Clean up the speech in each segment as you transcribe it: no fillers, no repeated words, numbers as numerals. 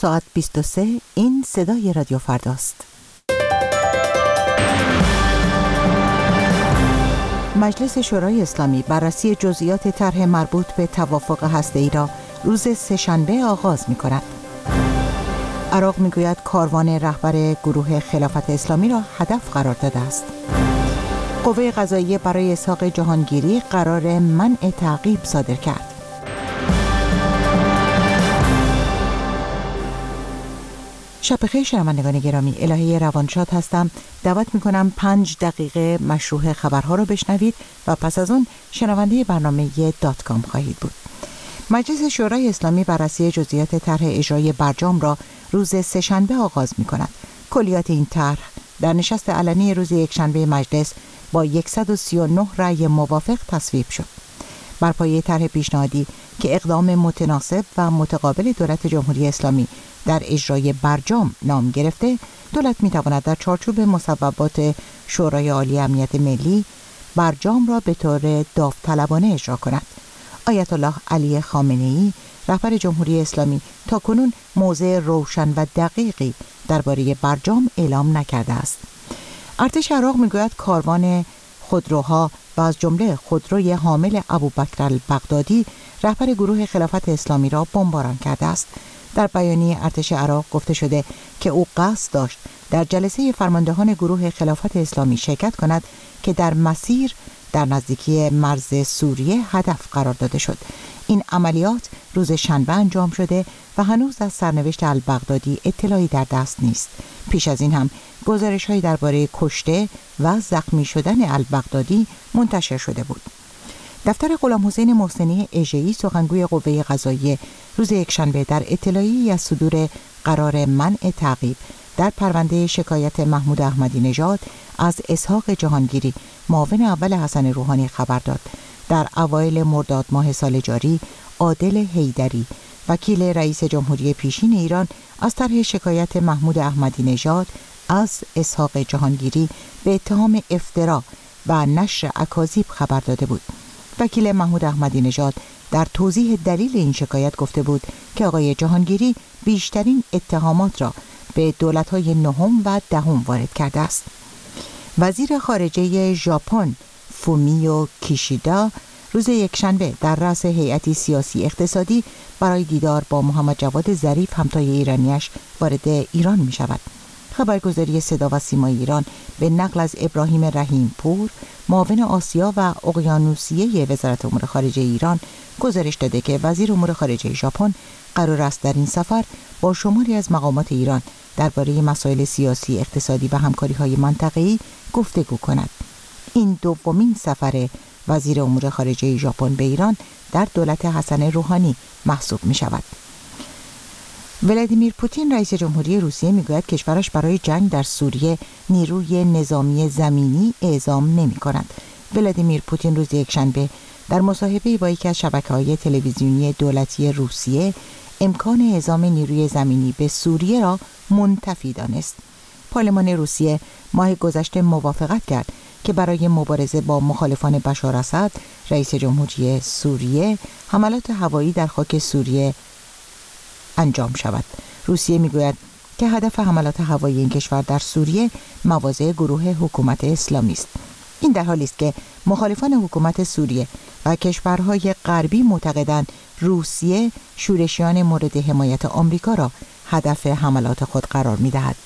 ساعت 23 این صدای رادیو فرداست. مجلس شورای اسلامی بررسی جزئیات طرح مربوط به توافق هسته‌ای را روز سه‌شنبه آغاز می‌کند. عراق می‌گوید کاروان رهبر گروه خلافت اسلامی را هدف قرار داده است. قوه قضاییه برای اسحاق جهانگیری قرار منع تعقیب صادر کرد. شب بخیر شنوندگان گرامی، الهه روانشاد هستم. دعوت میکنم 5 دقیقه مشروح خبرها رو بشنوید و پس از اون شنونده برنامه داتکام خواهید بود. مجلس شورای اسلامی بررسی جزئیات طرح اجرای برجام را روز سه‌شنبه آغاز میکند. کلیات این طرح در نشست علنی روز یکشنبه مجلس با 139 رأی موافق تصویب شد. بر پایه طرح پیشنهادی که اقدام متناسب و متقابل دولت جمهوری اسلامی در اجرای برجام نام گرفته، دولت می‌تواند در چارچوب مصوبات شورای عالی امنیت ملی برجام را به طور داوطلبانه اجرا کند. آیت الله علی خامنه ای رهبر جمهوری اسلامی تاکنون موضع روشن و دقیقی درباره برجام اعلام نکرده است. ارتش عراق می‌گوید کاروان خودروها و از جمله خودروی حامل ابو بکر البغدادی رهبر گروه خلافت اسلامی را بمباران کرده است. در بیانیه ارتش عراق گفته شده که او قصد داشت در جلسه فرماندهان گروه خلافت اسلامی شرکت کند که در مسیر در نزدیکی مرز سوریه هدف قرار داده شد. این عملیات روز شنبه انجام شده و هنوز از سرنوشت البغدادی اطلاعی در دست نیست. پیش از این هم گزارش‌هایی درباره کشته و زخمی شدن البغدادی منتشر شده بود. دفتر غلامحسین محسنی اژئی سخنگوی قوه قضاییه روز یکشنبه در اطلاعیه‌ای از صدور قرار منع تعقیب در پرونده شکایت محمود احمدی نژاد از اسحاق جهانگیری معاون اول حسن روحانی خبر داد. در اوایل مرداد ماه سال جاری عادل هیدری وکیل رئیس جمهوری پیشین ایران از طرح شکایت محمود احمدی نژاد از اسحاق جهانگیری به اتهام افترا و نشر اکاذیب خبر داده بود. وکیل محمود احمدی نژاد در توضیح دلیل این شکایت گفته بود که آقای جهانگیری بیشترین اتهامات را به دولت‌های نهم و دهم وارد کرده است. وزیر خارجه ژاپن فومیو کیشیدا روز یکشنبه در رأس هیئتی سیاسی اقتصادی برای دیدار با محمد جواد ظریف همتای ایرانیش وارد ایران می شود. خبرگزاری صدا و سیمای ایران به نقل از ابراهیم رحیم پور معاون آسیا و اقیانوسیه وزارت امور خارجه ایران گزارش داده که وزیر امور خارجه ژاپن قرار است در این سفر با شماری از مقامات ایران درباره مسائل سیاسی، اقتصادی و همکاری‌های منطقه‌ای گفتگو کند. این دومین سفر وزیر امور خارجه ژاپن به ایران در دولت حسن روحانی محسوب می‌شود. ولادیمیر پوتین رئیس جمهوری روسیه میگوید کشورش برای جنگ در سوریه نیروی نظامی زمینی اعزام نمی‌کند. ولادیمیر پوتین روز یکشنبه در مصاحبه‌ای با یکی از شبکه‌های تلویزیونی دولتی روسیه امکان اعزام نیروی زمینی به سوریه را منتفی دانست. پارلمان روسیه ماه گذشته موافقت کرد که برای مبارزه با مخالفان بشار اسد رئیس جمهوری سوریه حملات هوایی در خاک سوریه انجام شود. روسیه میگوید که هدف حملات هوایی این کشور در سوریه مواضع گروه حکومت اسلامی است. این در حالی است که مخالفان حکومت سوریه و کشورهای غربی معتقدند روسیه شورشیان مورد حمایت آمریکا را هدف حملات خود قرار می‌دهد.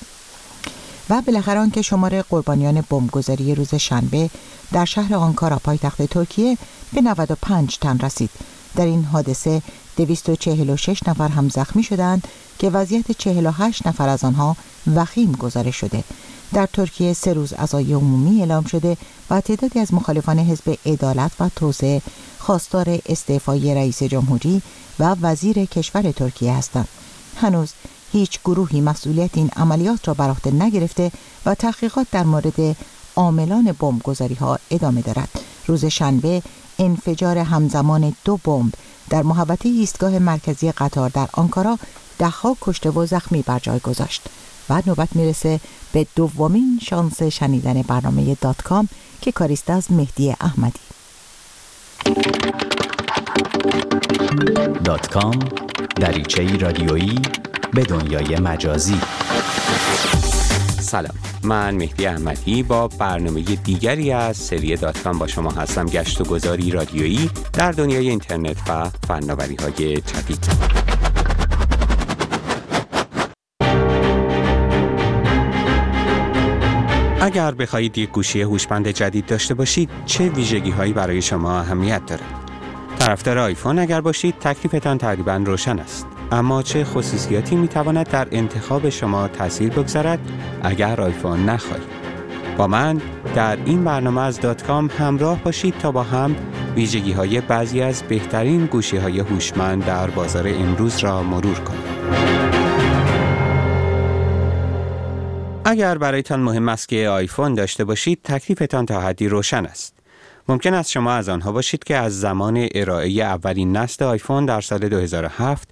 و بالاخره آنکه شمار قربانیان بمبگذاری روز شنبه در شهر آنکارا پایتخت ترکیه به 95 تن رسید. در این حادثه 246 نفر هم زخمی شدند که وضعیت 48 نفر از آنها وخیم گزارش شده. در ترکیه 3 روز عزای عمومی اعلام شده و تعدادی از مخالفان حزب عدالت و توسعه خواستار استعفای رئیس جمهوری و وزیر کشور ترکیه هستند. هنوز هیچ گروهی مسئولیت این عملیات را بر عهده نگرفته و تحقیقات در مورد عاملان بمبگذاری‌ها ادامه دارد. روز شنبه انفجار همزمان 2 بمب در محوطه ایستگاه مرکزی قطار در آنکارا 10 کشته و زخمی بر جای گذاشت. و نوبت میرسه به دومین شانس شنیدن برنامه داتکام که کاریست از مهدی احمدی. داتکام دریچه‌ای رادیویی به دنیای مجازی. سلام، من مهدی احمدی با برنامه دیگری از سری داتکام با شما هستم. گشت و گذاری رادیویی در دنیای اینترنت و فناوری‌های چپی. اگر بخواید یک گوشی هوشمند جدید داشته باشید، چه ویژگی‌هایی برای شما اهمیت داره؟ طرفدار آیفون اگر باشید، تکلیفتان تقریباً روشن است. اما چه خصوصیاتی میتواند در انتخاب شما تأثیر بگذارد اگر آیفون نخواهید؟ با من در این برنامه از داتکام همراه باشید تا با هم ویژگی‌های بعضی از بهترین گوشی‌های هوشمند در بازار امروز را مرور کنیم. اگر برایتان مهم است که آیفون داشته باشید، تکلیفتان تا حدی روشن است. ممکن است شما از آنها باشید که از زمان ارائه اولین نسل آیفون در سال 2007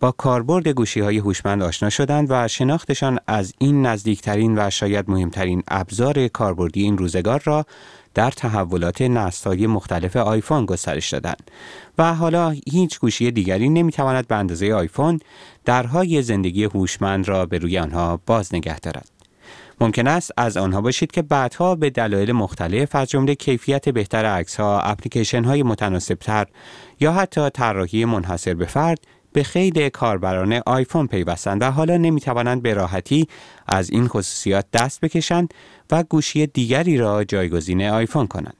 با کاربرد گوشی‌های هوشمند آشنا شدند و شناختشان از این نزدیکترین و شاید مهمترین ابزار کاربردی این روزگار را در تحولات نسل‌های مختلف آیفون گسترش دادند و حالا هیچ گوشی دیگری نمی‌تواند به اندازه آیفون درهای زندگی هوشمند را به روی آنها باز نگه دارد. ممکن است از آنها باشید که بعدها به دلایل مختلف از جمله کیفیت بهتر عکس‌ها، اپلیکیشن‌های متناسب‌تر یا حتی طراحی منحصر به فرد به قید کاربران آیفون پیوستند و حالا نمی‌توانند به راحتی از این خصوصیات دست بکشند و گوشی دیگری را جایگزین آیفون کنند.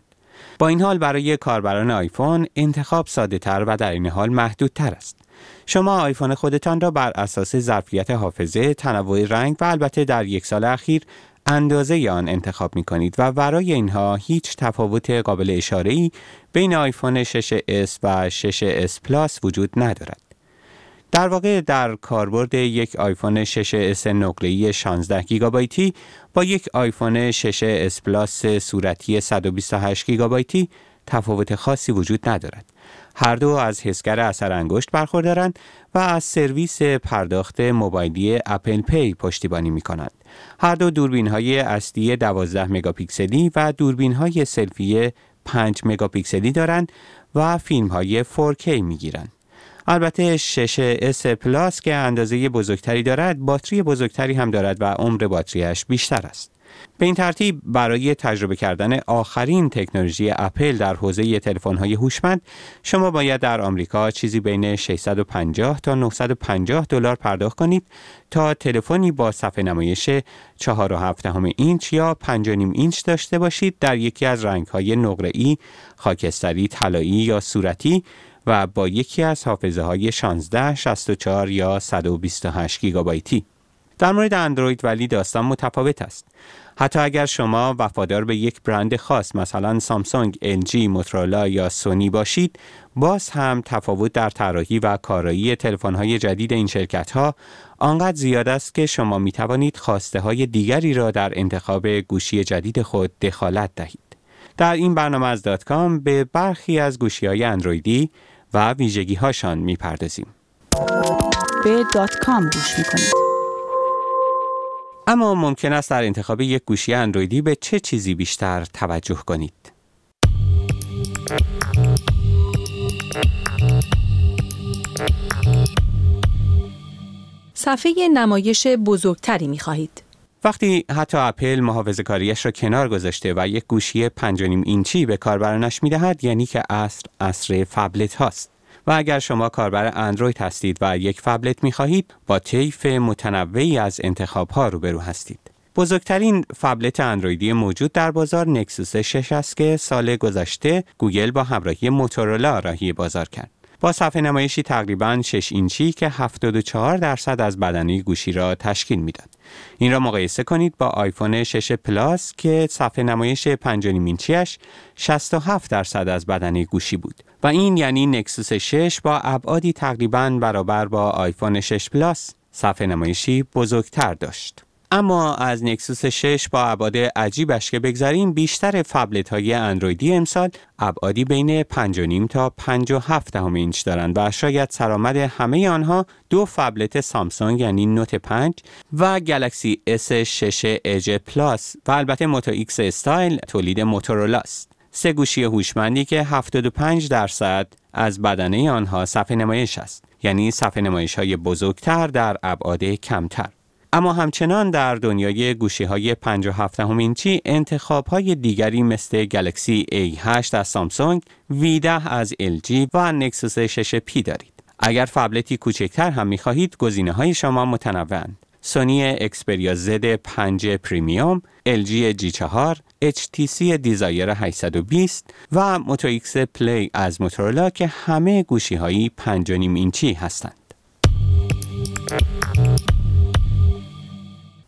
با این حال برای کاربران آیفون انتخاب ساده‌تر و در این حال محدودتر است. شما آیفون خودتان را بر اساس ظرفیت حافظه، تنوع رنگ و البته در یک سال اخیر اندازه آن انتخاب می کنید و ورای اینها هیچ تفاوت قابل اشاره‌ای بین آیفون 6S و 6S پلاس وجود ندارد. در واقع در کاربرد یک آیفون 6S نقره‌ای 16 گیگابایتی با یک آیفون 6S پلاس صورتی 128 گیگابایتی تفاوت خاصی وجود ندارد. هر دو از حسگر اثر انگشت برخوردارند و از سرویس پرداخت موبایلی اپل پی پشتیبانی می‌کنند. هر دو دوربین‌های اصلی 12 مگاپیکسلی و دوربین‌های سلفی 5 مگاپیکسلی دارند و فیلم‌های 4K می‌گیرند. البته 6S پلاس که اندازه بزرگتری دارد، باتری بزرگتری هم دارد و عمر باتری‌اش بیشتر است. به این ترتیب برای تجربه کردن آخرین تکنولوژی اپل در حوزه تلفن‌های هوشمند شما باید در آمریکا چیزی بین 650 تا 950 دلار پرداخت کنید تا تلفنی با صفحه نمایش 4.7 اینچ یا 5.5 اینچ داشته باشید در یکی از رنگ‌های نقره‌ای، خاکستری، طلایی یا صورتی و با یکی از حافظه‌های 16، 64 یا 128 گیگابایتی. در مورد اندروید ولی داستان متفاوت است. حتی اگر شما وفادار به یک برند خاص مثلا سامسونگ، LG، موتورولا یا سونی باشید، باز هم تفاوت در طراحی و کارایی تلفن‌های جدید این شرکت‌ها آنقدر زیاد است که شما می‌توانید خواسته‌های دیگری را در انتخاب گوشی جدید خود دخالت دهید. در این برنامه از داتکام به برخی از گوشی‌های اندرویدی و ویژگی‌هاشان می‌پردازیم. به داتکام گوش می‌کنید. اما ممکن است در انتخاب یک گوشی اندرویدی به چه چیزی بیشتر توجه کنید؟ صفحه نمایش بزرگتری می خواهید. وقتی حتی اپل محافظه‌کاریش را کنار گذاشته و یک گوشی 5.5 اینچی به کاربرانش می دهد، یعنی که عصر فبلت هاست. و اگر شما کاربر اندروید هستید و یک فبلت می‌خواهید، با طیف متنوعی از انتخاب‌ها روبرو هستید. بزرگترین فبلت اندرویدی موجود در بازار نکسوس 6 است که سال گذشته گوگل با همراهی موتورولا راهی بازار کرد. با صفحه نمایشی تقریباً 6 اینچی که 74% از بدنه گوشی را تشکیل می‌داد. این را مقایسه کنید با آیفون 6 پلاس که صفحه نمایش 5.5 اینچی‌اش 67% از بدنه گوشی بود. و این یعنی نکسوس 6 با ابعادی تقریباً برابر با آیفون 6 پلاس صفحه نمایشی بزرگتر داشت. اما از نکسوس 6 با ابعاد عجیبش که بگذاریم، بیشتر فبلت‌های اندرویدی امسال ابعادی بین 5.5 تا 5.7 اینچ دارند و شاید سرآمد همه آنها دو فبلت سامسونگ یعنی نوت 5 و گلکسی اس 6 اج پلاس و البته موتو ایکس استایل تولید موتورولا است. سه گوشی هوشمندی که 75% از بدنه آنها صفحه نمایش است. یعنی صفحه نمایش‌های بزرگتر در ابعاد کمتر. اما همچنان در دنیای گوشی‌های 57 اینچی انتخاب‌های دیگری مثل گلکسی A8 از سامسونگ، V10 از LG و نکسوس 6P دارید. اگر فبلتی کوچکتر هم می‌خواهید، گزینه‌های شما متنوع‌اند. سونی اکسپریا Z5 پریمیوم، LG G4، HTC Desire 820 و موتو ایکس پلی از موتورولا که همه گوشی‌های 5.5 اینچی هستند.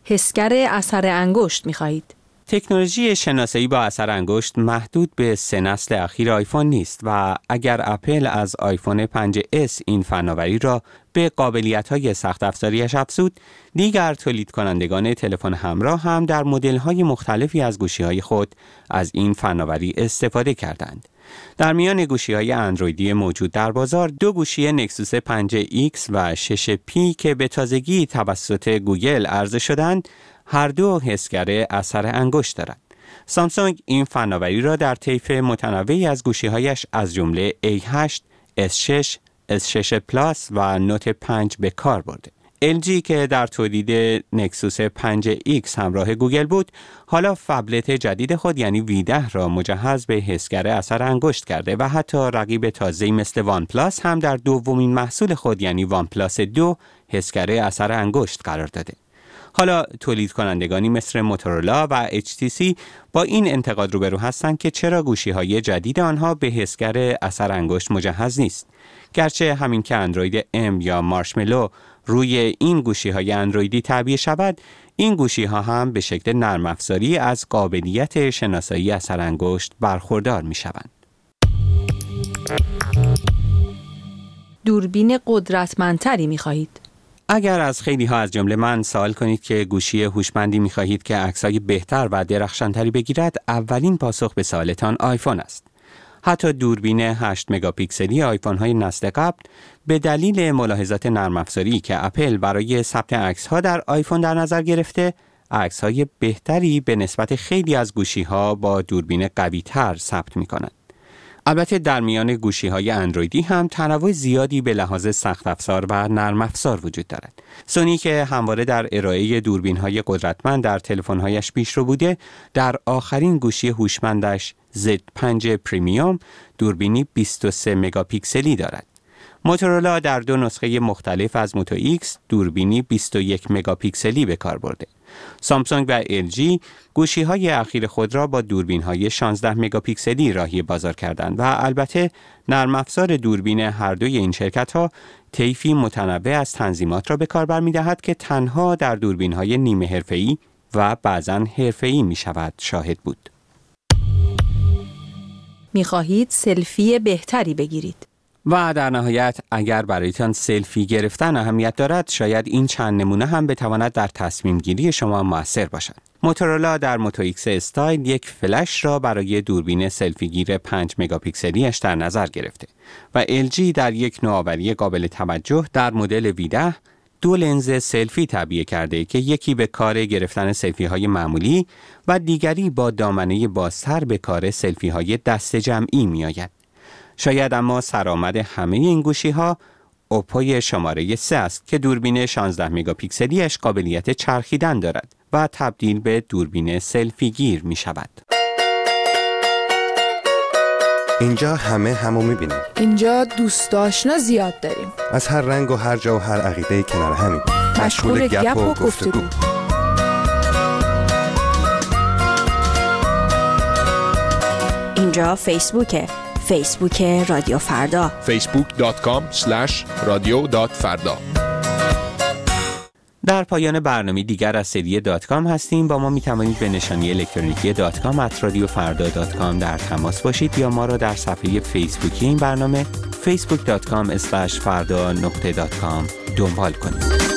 حسگر اثر انگشت می‌خواهید؟ تکنولوژی شناسایی با اثر انگشت محدود به 3 نسل اخیر آیفون نیست و اگر اپل از آیفون 5S این فناوری را به قابلیت‌های سخت افزاریش افزود، دیگر تولید کنندگان تلفن همراه هم در مدل‌های مختلفی از گوشی‌های خود از این فناوری استفاده کردند. در میان گوشی‌های اندرویدی موجود در بازار، 2 گوشی نکسوس 5X و 6P که به تازگی توسط گوگل عرضه شدند، هر دو حسگر اثر انگشت دارند. سامسونگ این فناوری را در طیف متنوعی از گوشی‌هایش از جمله A8، S6، S6 پلاس و نوت 5 به کار برده. LG که در تولید نکسوس 5X همراه گوگل بود، حالا فبلت جدید خود یعنی V10 را مجهز به حسگر اثر انگشت کرده و حتی رقیب تازه‌ای مثل وان پلاس هم در دومین محصول خود یعنی وان پلاس 2 حسگر اثر انگشت قرار داده. حالا تولید کنندگانی مثل موتورولا و HTC با این انتقاد روبرو هستند که چرا گوشی‌های جدید آنها به حسگر اثر انگشت مجهز نیست. گرچه همین که اندروید M یا مارشملو روی این گوشی‌های اندرویدی تعبیه شود، این گوشی‌ها هم به شکل نرم افزاری از قابلیت شناسایی اثر انگشت برخوردار می‌شوند. دوربین قدرتمندتری می‌خواهید؟ اگر از خیلی ها از جمله من سوال کنید که گوشی هوشمندی می‌خواهید که عکس‌های بهتر و درخشان‌تری بگیرد، اولین پاسخ به سوالتان آیفون است. حتی دوربین 8 مگاپیکسلی آیفون‌های نسل قبل به دلیل ملاحظات نرم‌افزاری که اپل برای ثبت عکس‌ها در آیفون در نظر گرفته، عکس‌های بهتری به نسبت خیلی از گوشی‌ها با دوربین قوی‌تر ثبت می‌کنند. البته در میان گوشی‌های اندرویدی هم تنوع زیادی به لحاظ سخت افزار و نرم افزار وجود دارد. سونی که همواره در ارائه دوربین‌های قدرتمند در تلفن‌هایش پیشرو بوده، در آخرین گوشی هوشمندش Z5 پریمیوم دوربینی 23 مگاپیکسلی دارد. موتورولا در 2 نسخه مختلف از موتو ایکس دوربینی 21 مگاپیکسلی به کار برده. سامسونگ و LG گوشی‌های اخیر خود را با دوربین‌های 16 مگاپیکسلی راهی بازار کردند و البته نرم‌افزار دوربین هر دوی این شرکت‌ها طیفی متنوع از تنظیمات را به کار برمی‌دهد که تنها در دوربین‌های نیمه حرفه‌ای و بعضاً حرفه‌ای می‌شود شاهد بود. می‌خواهید سلفی بهتری بگیرید؟ و در نهایت اگر برایتان سلفی گرفتن اهمیت دارد، شاید این چند نمونه هم بتواند در تصمیم گیری شما مؤثر باشد. موتورولا در موتو ایکس استایل یک فلش را برای دوربین سلفی گیر 5 مگاپیکسلیش در نظر گرفته و LG در یک نوآوری قابل توجه در مدل V10 2 لنز سلفی تعبیه کرده که یکی به کار گرفتن سلفی‌های معمولی و دیگری با دامنه بازتر به کار سلفی‌های دست جمعی می‌آید. شاید اما سرآمد همه این گوشی‌ها اوپوی شماره 3 است که دوربین 16 مگاپیکسلیش قابلیت چرخیدن دارد و تبدیل به دوربین سلفی گیر می شود. اینجا همه همو می‌بینیم. اینجا دوست آشنا زیاد داریم. از هر رنگ و هر جا و هر عقیده کنار همیم. مشغول گپ و گفتگو. اینجا فیسبوکه. فیسبوک رادیو فردا facebook.com/radio.farda. در پایان برنامه دیگر از سری داتکام هستیم. با ما می توانید به نشانی الکترونیکی datcom@radiofarda.com در تماس باشید یا ما را در صفحه فیسبوکی این برنامه facebook.com/farda.com دنبال کنید.